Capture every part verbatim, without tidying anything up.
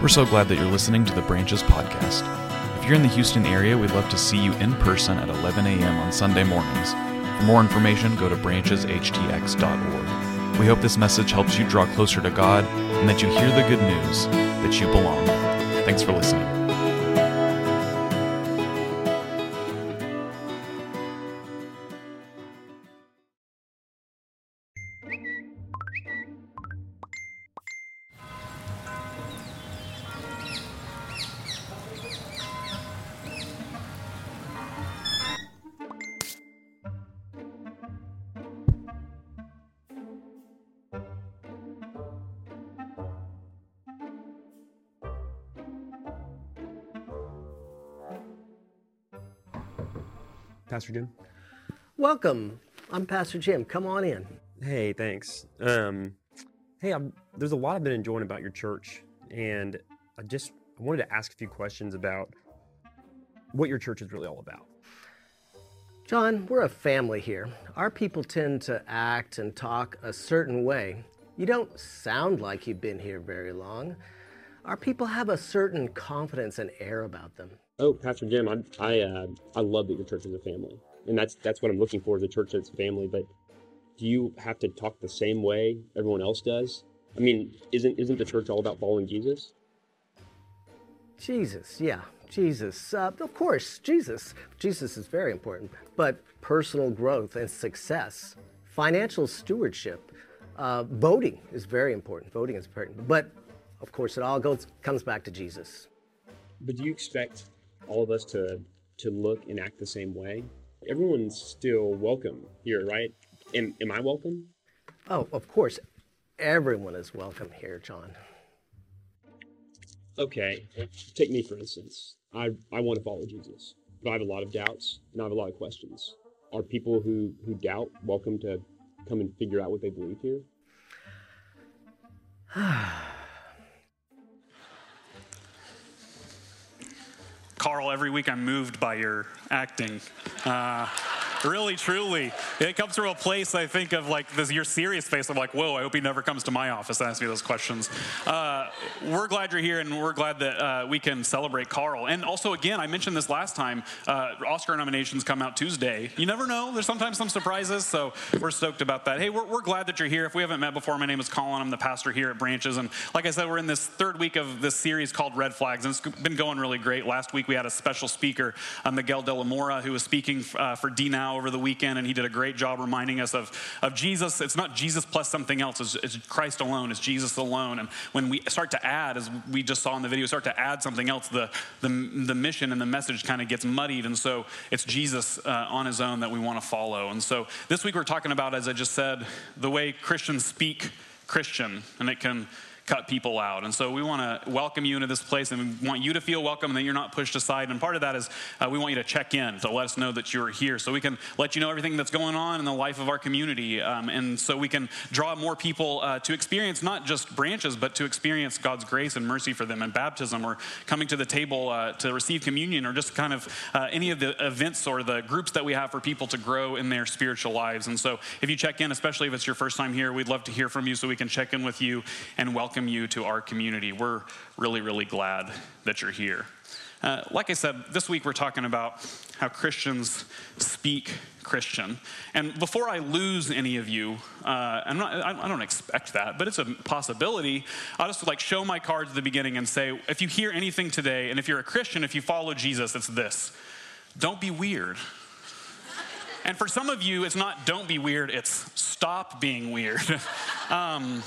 We're so glad that you're listening to the Branches podcast. If you're in the Houston area, we'd love to see you in person at eleven a.m. on Sunday mornings. For more information, go to branches h t x dot org. We hope this message helps you draw closer to God and that you hear the good news that you belong. Thanks for listening. Pastor Jim. Welcome. I'm Pastor Jim. Come on in. Hey, thanks. Um, hey, I'm, there's a lot I've been enjoying about your church, and I just I wanted to ask a few questions about what your church is really all about. John, we're a family here. Our people tend to act and talk a certain way. You don't sound like you've been here very long. Our people have a certain confidence and air about them. Oh, Pastor Jim, I I, uh, I love that your church is a family, and that's that's what I'm looking for, is a church that's a family. But do you have to talk the same way everyone else does? I mean, isn't isn't the church all about following Jesus? Jesus, yeah, Jesus. Uh, of course, Jesus. Jesus is very important, but personal growth and success, financial stewardship, uh, voting is very important. Voting is important, but of course, it all goes comes back to Jesus. But do you expect all of us to to look and act the same way? Everyone's still welcome here, right? Am, am I welcome? Oh, of course. Everyone is welcome here, John. Okay. Take me, for instance. I, I want to follow Jesus, but I have a lot of doubts, and I have a lot of questions. Are people who, who doubt welcome to come and figure out what they believe here? Carl, every week I'm moved by your acting. Uh, really, truly. It comes from a place, I think, of like this, your serious face. I'm like, whoa, I hope he never comes to my office and asks me those questions. Uh, we're glad you're here, and we're glad that uh, we can celebrate Carl. And also, again, I mentioned this last time, uh, Oscar nominations come out Tuesday. You never know. There's sometimes some surprises, so we're stoked about that. Hey, we're, we're glad that you're here. If we haven't met before, my name is Colin. I'm the pastor here at Branches. And like I said, we're in this third week of this series called Red Flags, and it's been going really great. Last week, we had a special speaker, uh, Miguel de la Mora, who was speaking uh, for D-Now over the weekend, and he did a great job reminding us of, of Jesus. It's not Jesus plus something else. It's, it's Christ alone. It's Jesus alone. And when we start to add, as we just saw in the video, start to add something else, the the, the mission and the message kind of gets muddied. And so it's Jesus uh, on his own that we want to follow. And so this week we're talking about, as I just said, the way Christians speak Christian, and it can cut people out. And so we want to welcome you into this place, and we want you to feel welcome and that you're not pushed aside. And part of that is uh, we want you to check in to let us know that you're here, so we can let you know everything that's going on in the life of our community. Um, and so we can draw more people uh, to experience not just Branches, but to experience God's grace and mercy for them in baptism, or coming to the table uh, to receive communion, or just kind of uh, any of the events or the groups that we have for people to grow in their spiritual lives. And so if you check in, especially if it's your first time here, we'd love to hear from you so we can check in with you and welcome you to our community. We're really, really glad that you're here. Uh, like I said, this week we're talking about how Christians speak Christian. And before I lose any of you, uh, I'm not, I, I don't expect that, but it's a possibility. I'll just like show my cards at the beginning and say, if you hear anything today, and if you're a Christian, if you follow Jesus, it's this: don't be weird. And for some of you, it's not don't be weird, it's stop being weird. um,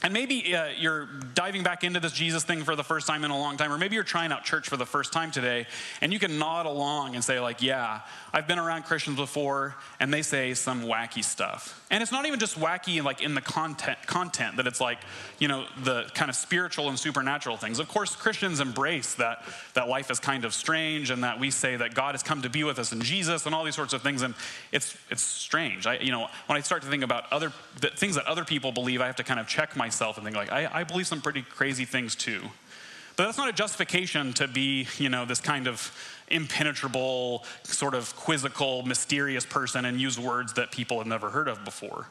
And maybe uh, you're diving back into this Jesus thing for the first time in a long time, or maybe you're trying out church for the first time today, and you can nod along and say like, yeah, I've been around Christians before, and they say some wacky stuff. And it's not even just wacky like in the content, content that it's like, you know, the kind of spiritual and supernatural things. Of course, Christians embrace that that life is kind of strange, and that we say that God has come to be with us in Jesus and all these sorts of things, and it's it's strange. I, you know, when I start to think about other the things that other people believe, I have to kind of check my myself and think like, I, I believe some pretty crazy things too. But that's not a justification to be, you know, this kind of impenetrable, sort of quizzical, mysterious person and use words that people have never heard of before.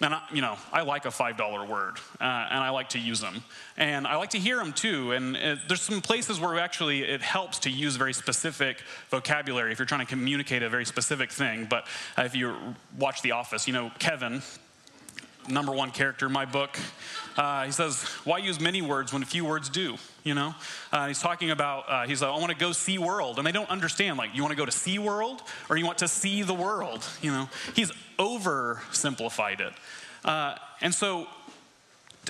And, I, you know, I like a five dollar word, uh, and I like to use them. And I like to hear them, too. And it, there's some places where actually it helps to use very specific vocabulary if you're trying to communicate a very specific thing. But uh, if you watch The Office, you know, Kevin, number one character in my book, uh, he says, why use many words when few words do, you know? Uh, he's talking about, uh, he's like, I want to go see world. And they don't understand, like, you want to go to see world or you want to see the world, you know? He's oversimplified it. Uh, and so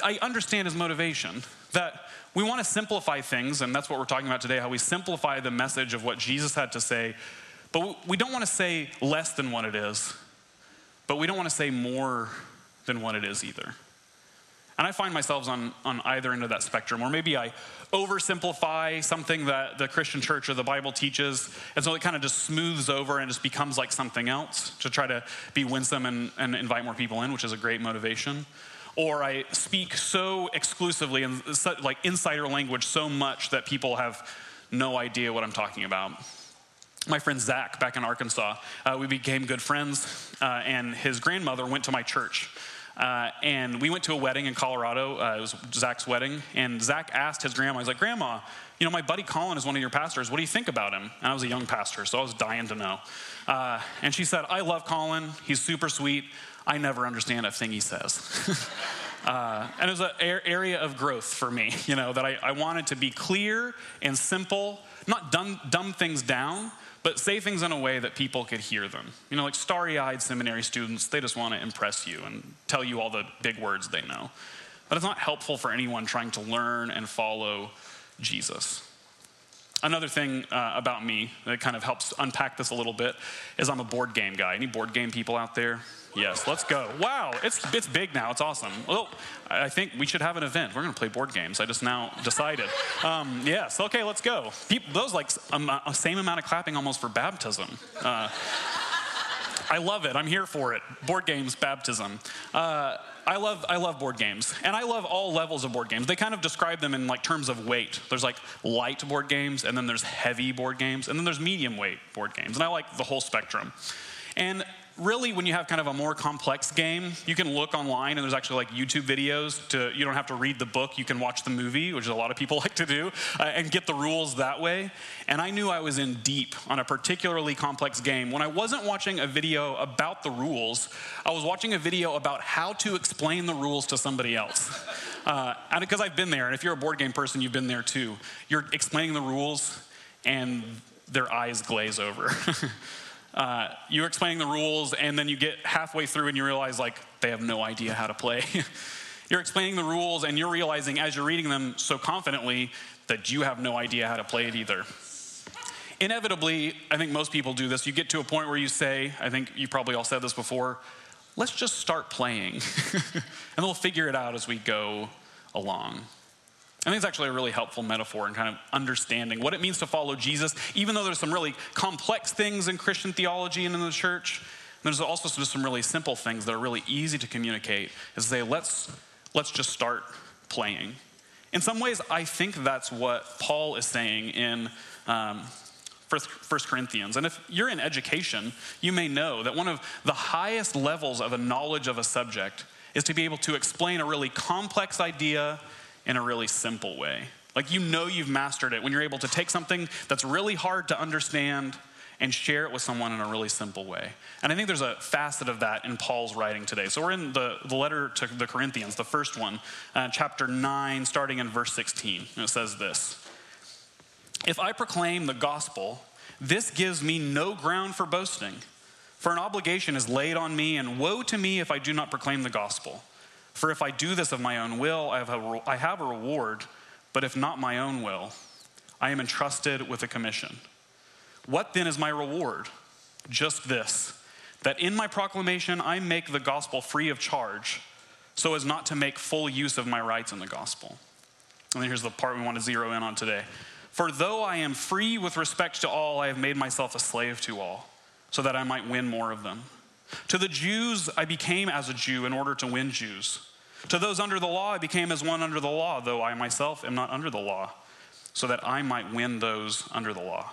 I understand his motivation that we want to simplify things, and that's what we're talking about today, how we simplify the message of what Jesus had to say. But we don't want to say less than what it is, but we don't want to say more than what it is either. And I find myself on, on either end of that spectrum, or maybe I oversimplify something that the Christian church or the Bible teaches, and so it kind of just smooths over and just becomes like something else to try to be winsome and, and invite more people in, which is a great motivation. Or I speak so exclusively in like insider language so much that people have no idea what I'm talking about. My friend Zach back in Arkansas, uh, we became good friends, uh, and his grandmother went to my church. Uh, and we went to a wedding in Colorado. Uh, it was Zach's wedding. And Zach asked his grandma, he's like, Grandma, you know, my buddy Colin is one of your pastors. What do you think about him? And I was a young pastor, so I was dying to know. Uh, and she said, I love Colin. He's super sweet. I never understand a thing he says. uh, and it was an area of growth for me, you know, that I, I wanted to be clear and simple, not dumb, dumb things down, but say things in a way that people could hear them. You know, like starry-eyed seminary students, they just want to impress you and tell you all the big words they know. But it's not helpful for anyone trying to learn and follow Jesus. Another thing uh, about me that kind of helps unpack this a little bit is I'm a board game guy. Any board game people out there? Yes, let's go. Wow, it's it's big now. It's awesome. Well, I think we should have an event. We're going to play board games. I just now decided. Um, yes, okay, let's go. People, those like um, uh, same amount of clapping almost for baptism. Uh, I love it. I'm here for it. Board games, baptism. Uh, I love I love board games, and I love all levels of board games. They kind of describe them in like terms of weight. There's like light board games, and then there's heavy board games, and then there's medium weight board games, and I like the whole spectrum. And really, when you have kind of a more complex game, you can look online, and there's actually like YouTube videos. To you don't have to read the book. You can watch the movie, which is a lot of people like to do, uh, and get the rules that way. And I knew I was in deep on a particularly complex game. When I wasn't watching a video about the rules, I was watching a video about how to explain the rules to somebody else. Uh, and because I've been there, and if you're a board game person, you've been there too. You're explaining the rules, and their eyes glaze over. Uh, you're explaining the rules, and then you get halfway through and you realize, like, they have no idea how to play. You're explaining the rules, and you're realizing as you're reading them so confidently that you have no idea how to play it either. Inevitably, I think most people do this. You get to a point where you say, I think you probably all said this before, let's just start playing, and we'll figure it out as we go along. I think it's actually a really helpful metaphor in kind of understanding what it means to follow Jesus, even though there's some really complex things in Christian theology and in the church. There's also just some really simple things that are really easy to communicate, is to say, let's, let's just start playing. In some ways, I think that's what Paul is saying in um, First Corinthians. And if you're in education, you may know that one of the highest levels of a knowledge of a subject is to be able to explain a really complex idea in a really simple way. Like, you know you've mastered it when you're able to take something that's really hard to understand and share it with someone in a really simple way. And I think there's a facet of that in Paul's writing today. So we're in the, the letter to the Corinthians, the first one, uh, chapter nine, starting in verse sixteen. And it says this: If I proclaim the gospel, this gives me no ground for boasting, for an obligation is laid on me, and woe to me if I do not proclaim the gospel. For if I do this of my own will, I have, a, I have a reward, but if not my own will, I am entrusted with a commission. What then is my reward? Just this, that in my proclamation I make the gospel free of charge, so as not to make full use of my rights in the gospel. And then here's the part we want to zero in on today. For though I am free with respect to all, I have made myself a slave to all, so that I might win more of them. To the Jews, I became as a Jew in order to win Jews. To those under the law, I became as one under the law, though I myself am not under the law, so that I might win those under the law.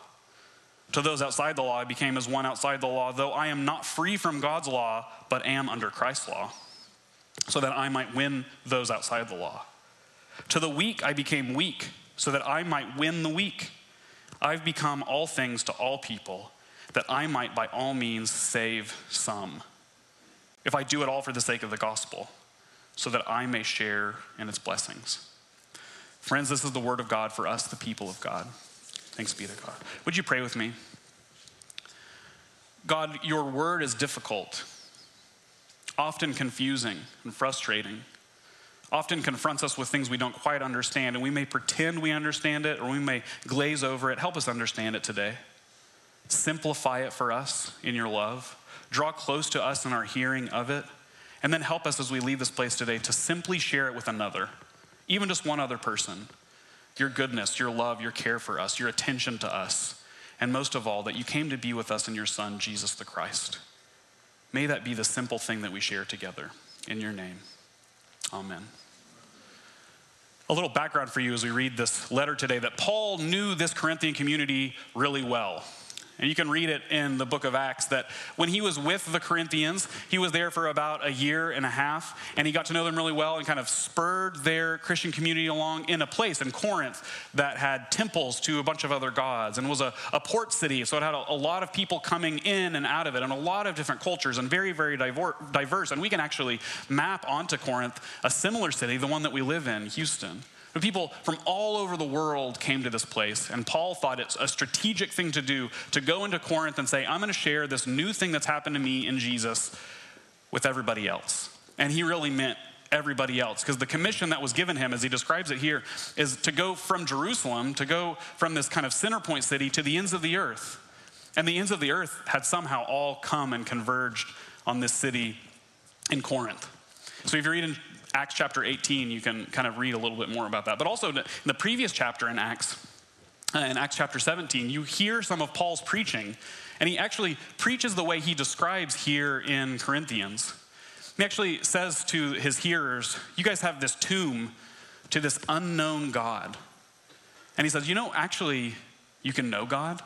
To those outside the law, I became as one outside the law, though I am not free from God's law, but am under Christ's law, so that I might win those outside the law. To the weak I became weak, so that I might win the weak. I've become all things to all people, that I might by all means save some. If I do it all for the sake of the gospel, so that I may share in its blessings. Friends, this is the word of God for us, the people of God. Thanks be to God. Would you pray with me? God, your word is difficult, often confusing and frustrating, often confronts us with things we don't quite understand, and we may pretend we understand it or we may glaze over it. Help us understand it today. Simplify it for us in your love. Draw close to us in our hearing of it, and then help us as we leave this place today to simply share it with another, even just one other person, your goodness, your love, your care for us, your attention to us, and most of all, that you came to be with us in your Son, Jesus the Christ. May that be the simple thing that we share together. In your name, amen. A little background for you as we read this letter today, that Paul knew this Corinthian community really well. And you can read it in the book of Acts that when he was with the Corinthians, he was there for about a year and a half, and he got to know them really well and kind of spurred their Christian community along in a place in Corinth that had temples to a bunch of other gods and was a, a port city. So it had a, a lot of people coming in and out of it and a lot of different cultures and very, very diverse. And we can actually map onto Corinth a similar city, the one that we live in, Houston. But people from all over the world came to this place, and Paul thought it's a strategic thing to do to go into Corinth and say, I'm going to share this new thing that's happened to me in Jesus with everybody else. And he really meant everybody else, because the commission that was given him, as he describes it here, is to go from Jerusalem, to go from this kind of center point city to the ends of the earth. And the ends of the earth had somehow all come and converged on this city in Corinth. So if you read in Acts chapter eighteen, you can kind of read a little bit more about that. But also in the previous chapter in Acts, uh, in Acts chapter seventeen, you hear some of Paul's preaching, and he actually preaches the way he describes here in Corinthians. He actually says to his hearers, you guys have this tomb to this unknown God. And he says, you know, actually, you can know God.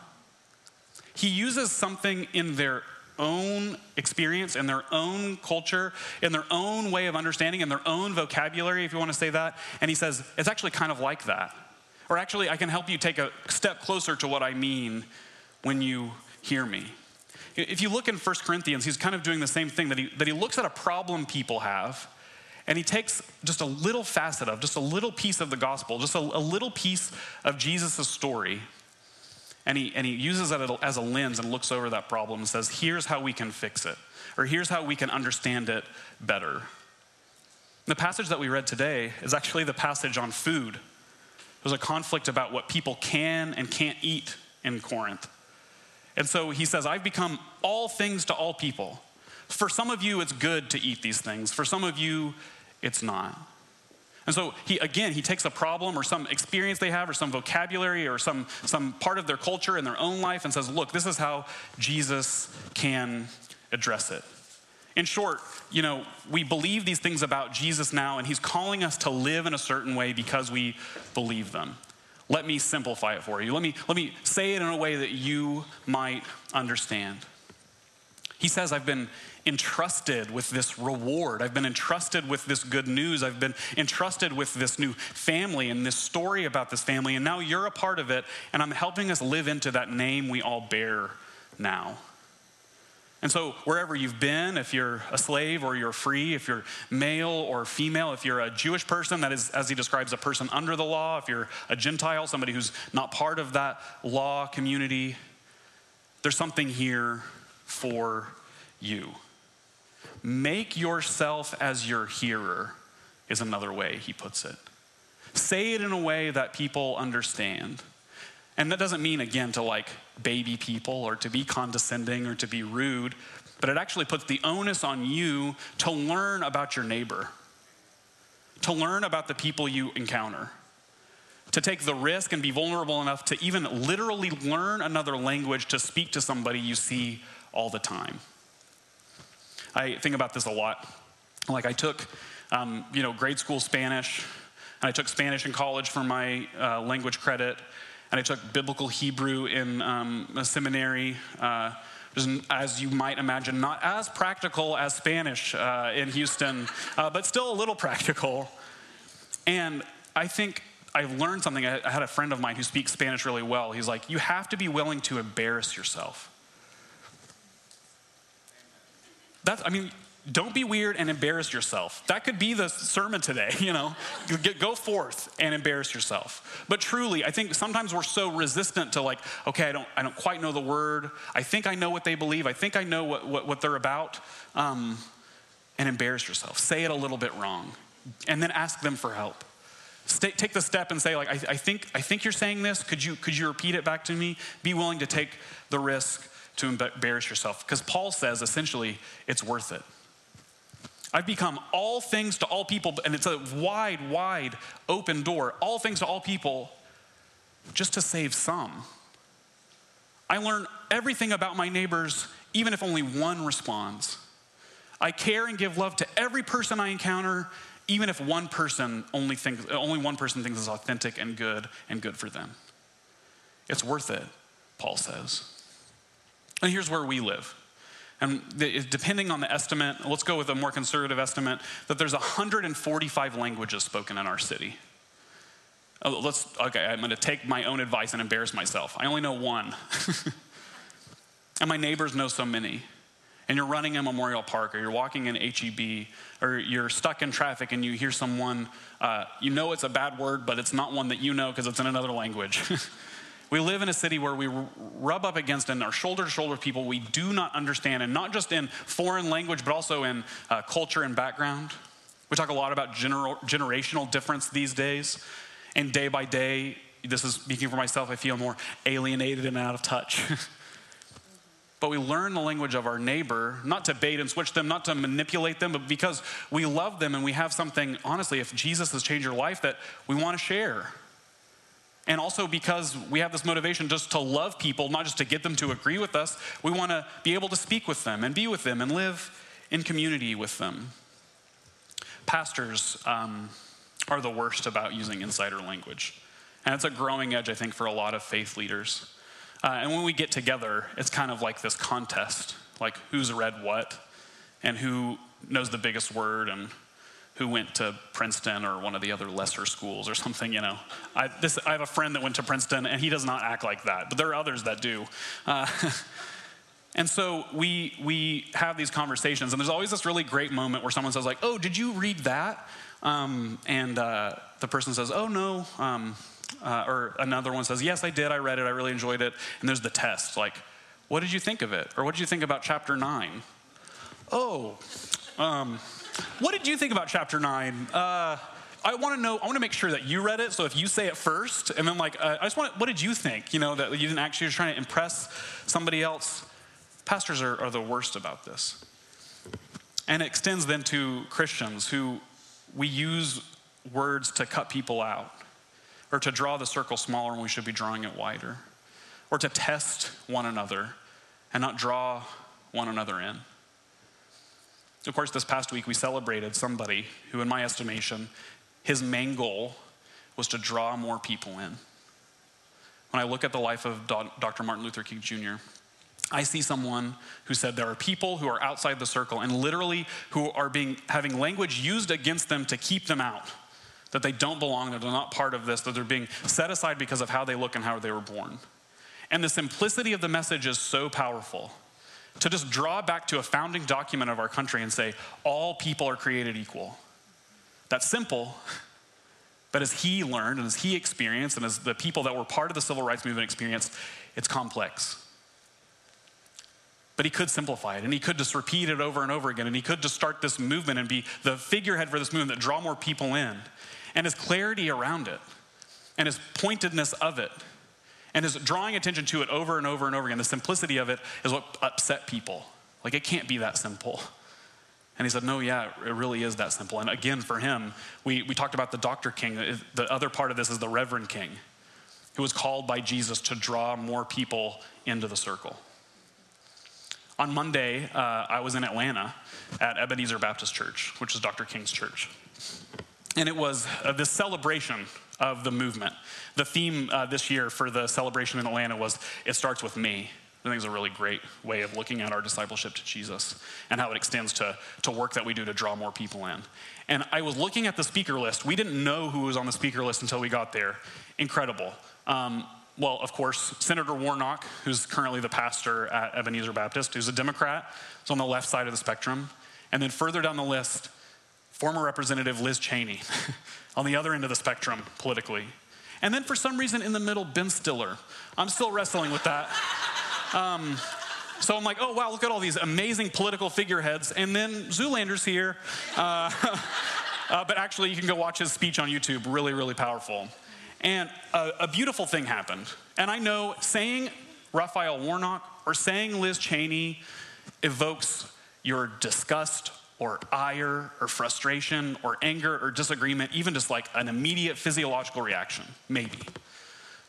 He uses something in their own experience, in their own culture, in their own way of understanding, in their own vocabulary, if you want to say that. And he says, it's actually kind of like that. Or actually, I can help you take a step closer to what I mean when you hear me. If you look in First Corinthians, he's kind of doing the same thing, that he, that he looks at a problem people have, and he takes just a little facet of, just a little piece of the gospel, just a, a little piece of Jesus' story, And he, and he uses it as a lens and looks over that problem and says, here's how we can fix it, or here's how we can understand it better. The passage that we read today is actually the passage on food. There's a conflict about what people can and can't eat in Corinth. And so he says, I've become all things to all people. For some of you, it's good to eat these things. For some of you, it's not. And so he, again, he takes a problem or some experience they have or some vocabulary or some, some part of their culture in their own life and says, look, this is how Jesus can address it. In short, you know, we believe these things about Jesus now, and he's calling us to live in a certain way because we believe them. Let me simplify it for you. Let me, let me say it in a way that you might understand. He says, I've been entrusted with this reward. I've been entrusted with this good news. I've been entrusted with this new family and this story about this family. And now you're a part of it, and I'm helping us live into that name we all bear now. And so wherever you've been, if you're a slave or you're free, if you're male or female, if you're a Jewish person, that is, as he describes, a person under the law, if you're a Gentile, somebody who's not part of that law community, there's something here for you. Make yourself as your hearer is another way he puts it. Say it in a way that people understand. And that doesn't mean, again, to like baby people or to be condescending or to be rude, but it actually puts the onus on you to learn about your neighbor, to learn about the people you encounter, to take the risk and be vulnerable enough to even literally learn another language to speak to somebody you see all the time. I think about this a lot. Like I took, um, you know, grade school Spanish, and I took Spanish in college for my uh, language credit, and I took biblical Hebrew in um, a seminary, uh, as you might imagine, not as practical as Spanish uh, in Houston, uh, but still a little practical. And I think I've learned something. I had a friend of mine who speaks Spanish really well. He's like, you have to be willing to embarrass yourself. That's, I mean, don't be weird and embarrass yourself. That could be the sermon today, you know. Go forth and embarrass yourself. But truly, I think sometimes we're so resistant to like, okay, I don't I don't quite know the word. I think I know what they believe. I think I know what, what, what they're about. Um, and embarrass yourself. Say it a little bit wrong. And then ask them for help. Stay, take the step and say, like, I, I think I think you're saying this. Could you could you repeat it back to me? Be willing to take the risk to embarrass yourself. Because Paul says, essentially, it's worth it. I've become all things to all people, and it's a wide, wide open door, all things to all people, just to save some. I learn everything about my neighbors, even if only one responds. I care and give love to every person I encounter, even if one person only thinks, only one person thinks is authentic and good and good for them. It's worth it, Paul says. And here's where we live. And depending on the estimate, let's go with a more conservative estimate, that there's one hundred forty-five languages spoken in our city. Oh, let's, okay, I'm gonna take my own advice and embarrass myself. I only know one. And my neighbors know so many. And you're running in Memorial Park, or you're walking in H E B, or you're stuck in traffic and you hear someone, uh, you know it's a bad word, but it's not one that you know because it's in another language. We live in a city where we rub up against and are shoulder to shoulder people we do not understand, and not just in foreign language, but also in uh, culture and background. We talk a lot about general, generational difference these days, and day by day, this is speaking for myself, I feel more alienated and out of touch. But we learn the language of our neighbor, not to bait and switch them, not to manipulate them, but because we love them and we have something, honestly, if Jesus has changed your life, that we want to share. And also because we have this motivation just to love people, not just to get them to agree with us, we want to be able to speak with them and be with them and live in community with them. Pastors um, are the worst about using insider language. And it's a growing edge, I think, for a lot of faith leaders. Uh, and when we get together, it's kind of like this contest, like who's read what and who knows the biggest word and who went to Princeton or one of the other lesser schools or something, you know. I, this, I have a friend that went to Princeton, and he does not act like that, but there are others that do. Uh, and so we we have these conversations, and there's always this really great moment where someone says, like, oh, did you read that? Um, and uh, the person says, oh, no. Um, uh, or another one says, yes, I did. I read it. I really enjoyed it. And there's the test, like, what did you think of it? Or what did you think about chapter nine? Oh, um... What did you think about chapter nine? Uh, I want to know, I want to make sure that you read it. So if you say it first, and then like, uh, I just want to, what did you think? You know, that you didn't actually, you're trying to impress somebody else. Pastors are, are the worst about this. And it extends then to Christians who we use words to cut people out or to draw the circle smaller when we should be drawing it wider, or to test one another and not draw one another in. Of course, this past week, we celebrated somebody who, in my estimation, his main goal was to draw more people in. When I look at the life of Doctor Martin Luther King Junior, I see someone who said there are people who are outside the circle and literally who are being having language used against them to keep them out, that they don't belong, that they're not part of this, that they're being set aside because of how they look and how they were born. And the simplicity of the message is so powerful. To just draw back to a founding document of our country and say, all people are created equal. That's simple, but as he learned and as he experienced and as the people that were part of the civil rights movement experienced, it's complex. But he could simplify it, and he could just repeat it over and over again, and he could just start this movement and be the figurehead for this movement that draw more people in. And his clarity around it, and his pointedness of it, and is drawing attention to it over and over and over again. The simplicity of it is what upset people. Like, it can't be that simple. And he said, no, yeah, it really is that simple. And again, for him, we, we talked about the Doctor King. The other part of this is the Reverend King, who was called by Jesus to draw more people into the circle. On Monday, uh, I was in Atlanta at Ebenezer Baptist Church, which is Doctor King's church. And it was uh, this celebration of the movement. The theme uh, this year for the celebration in Atlanta was, it starts with me. I think it's a really great way of looking at our discipleship to Jesus and how it extends to, to work that we do to draw more people in. And I was looking at the speaker list. We didn't know who was on the speaker list until we got there. Incredible. Um, well, of course, Senator Warnock, who's currently the pastor at Ebenezer Baptist, who's a Democrat, is on the left side of the spectrum. And then further down the list, former Representative Liz Cheney, on the other end of the spectrum politically. And then for some reason in the middle, Ben Stiller. I'm still wrestling with that. Um, so I'm like, oh, wow, look at all these amazing political figureheads. And then Zoolander's here. Uh, uh, but actually, you can go watch his speech on YouTube. Really, really powerful. And a, a beautiful thing happened. And I know saying Raphael Warnock or saying Liz Cheney evokes your disgust or ire or frustration or anger or disagreement, even just like an immediate physiological reaction, maybe.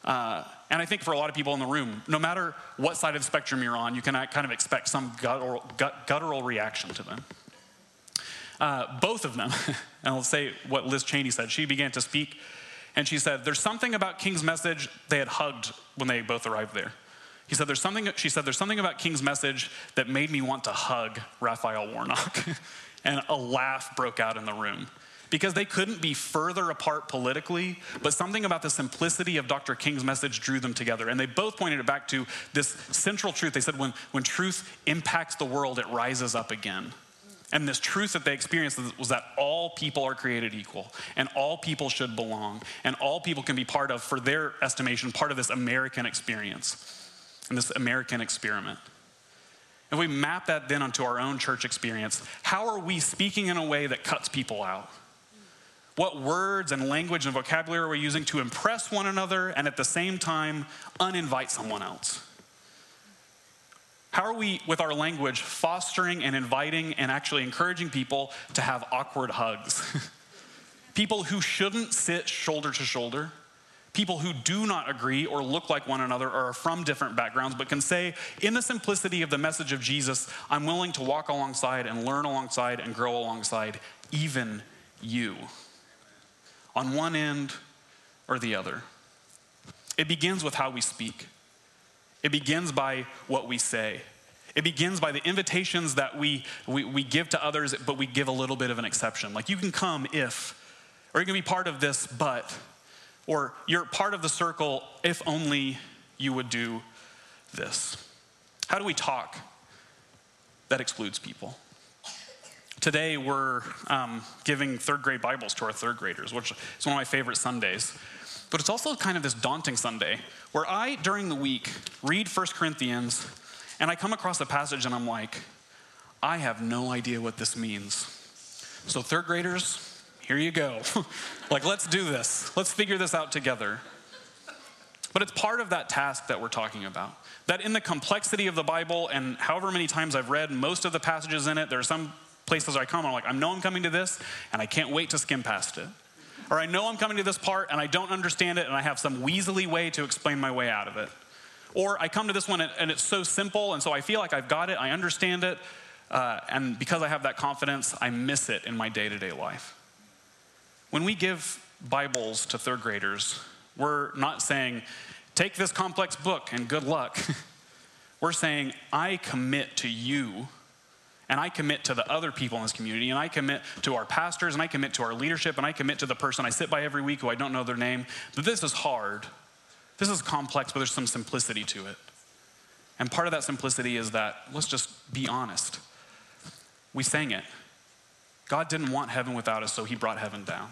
Uh, and I think for a lot of people in the room, no matter what side of the spectrum you're on, you can kind of expect some guttural, gut, guttural reaction to them. Uh, both of them, and I'll say what Liz Cheney said. She began to speak, and she said, there's something about King's message they had hugged when they both arrived there. He said, there's something, she said, there's something about King's message that made me want to hug Raphael Warnock. And a laugh broke out in the room. Because they couldn't be further apart politically, but something about the simplicity of Doctor King's message drew them together. And they both pointed it back to this central truth. They said, when, when truth impacts the world, it rises up again. And this truth that they experienced was that all people are created equal, and all people should belong, and all people can be part of, for their estimation, part of this American experience. In this American experiment. If we map that then onto our own church experience, how are we speaking in a way that cuts people out? What words and language and vocabulary are we using to impress one another and at the same time uninvite someone else? How are we, with our language, fostering and inviting and actually encouraging people to have awkward hugs? People who shouldn't sit shoulder to shoulder. People who do not agree or look like one another or are from different backgrounds, but can say, in the simplicity of the message of Jesus, I'm willing to walk alongside and learn alongside and grow alongside even you. On one end or the other. It begins with how we speak. It begins by what we say. It begins by the invitations that we, we, we give to others, but we give a little bit of an exception. Like, you can come if, or you can be part of this, but... Or you're part of the circle if only you would do this. How do we talk that excludes people? Today we're um, giving third grade Bibles to our third graders, which is one of my favorite Sundays. But it's also kind of this daunting Sunday where I, during the week, read First Corinthians and I come across a passage and I'm like, I have no idea what this means. So third graders, here you go. Like, let's do this. Let's figure this out together. But it's part of that task that we're talking about. That in the complexity of the Bible and however many times I've read most of the passages in it, there are some places I come, I'm like, I know I'm coming to this and I can't wait to skim past it. Or I know I'm coming to this part and I don't understand it and I have some weaselly way to explain my way out of it. Or I come to this one and it's so simple and so I feel like I've got it, I understand it, uh, and because I have that confidence, I miss it in my day-to-day life. When we give Bibles to third graders, we're not saying, take this complex book and good luck. We're saying, I commit to you, and I commit to the other people in this community, and I commit to our pastors, and I commit to our leadership, and I commit to the person I sit by every week who I don't know their name. But this is hard. This is complex, but there's some simplicity to it. And part of that simplicity is that, let's just be honest. We sang it. God didn't want heaven without us, so he brought heaven down.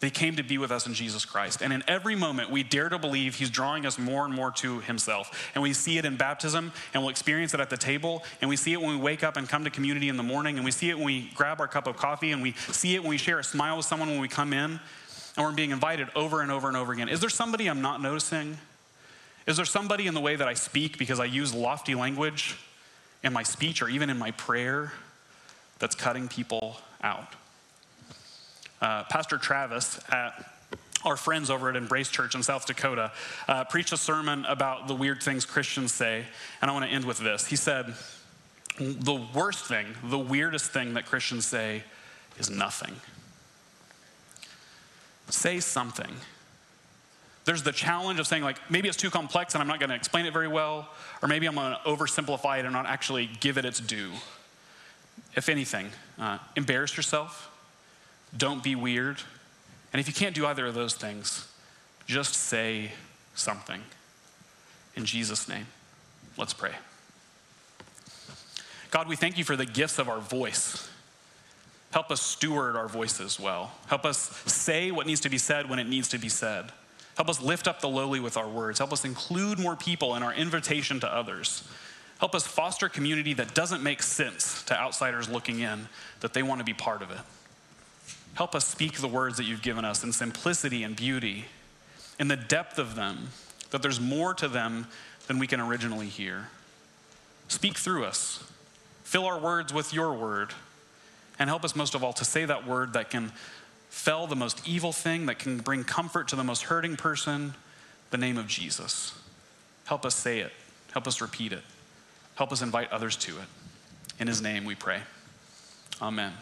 They came to be with us in Jesus Christ. And in every moment, we dare to believe he's drawing us more and more to himself. And we see it in baptism, and we'll experience it at the table. And we see it when we wake up and come to community in the morning. And we see it when we grab our cup of coffee. And we see it when we share a smile with someone when we come in. And we're being invited over and over and over again. Is there somebody I'm not noticing? Is there somebody in the way that I speak because I use lofty language in my speech or even in my prayer? That's cutting people out. Uh, Pastor Travis, at our friends over at Embrace Church in South Dakota, uh, preached a sermon about the weird things Christians say, and I want to end with this. He said, the worst thing, the weirdest thing that Christians say is nothing. Say something. There's the challenge of saying, like, maybe it's too complex and I'm not going to explain it very well, or maybe I'm going to oversimplify it and not actually give it its due. If anything, uh, embarrass yourself. Don't be weird. And if you can't do either of those things, just say something. In Jesus' name, let's pray. God, we thank you for the gifts of our voice. Help us steward our voices well. Help us say what needs to be said when it needs to be said. Help us lift up the lowly with our words. Help us include more people in our invitation to others. Help us foster community that doesn't make sense to outsiders looking in, that they want to be part of it. Help us speak the words that you've given us in simplicity and beauty, in the depth of them, that there's more to them than we can originally hear. Speak through us. Fill our words with your word, and help us most of all to say that word that can fell the most evil thing, that can bring comfort to the most hurting person, the name of Jesus. Help us say it. Help us repeat it. Help us invite others to it. In his name we pray. Amen.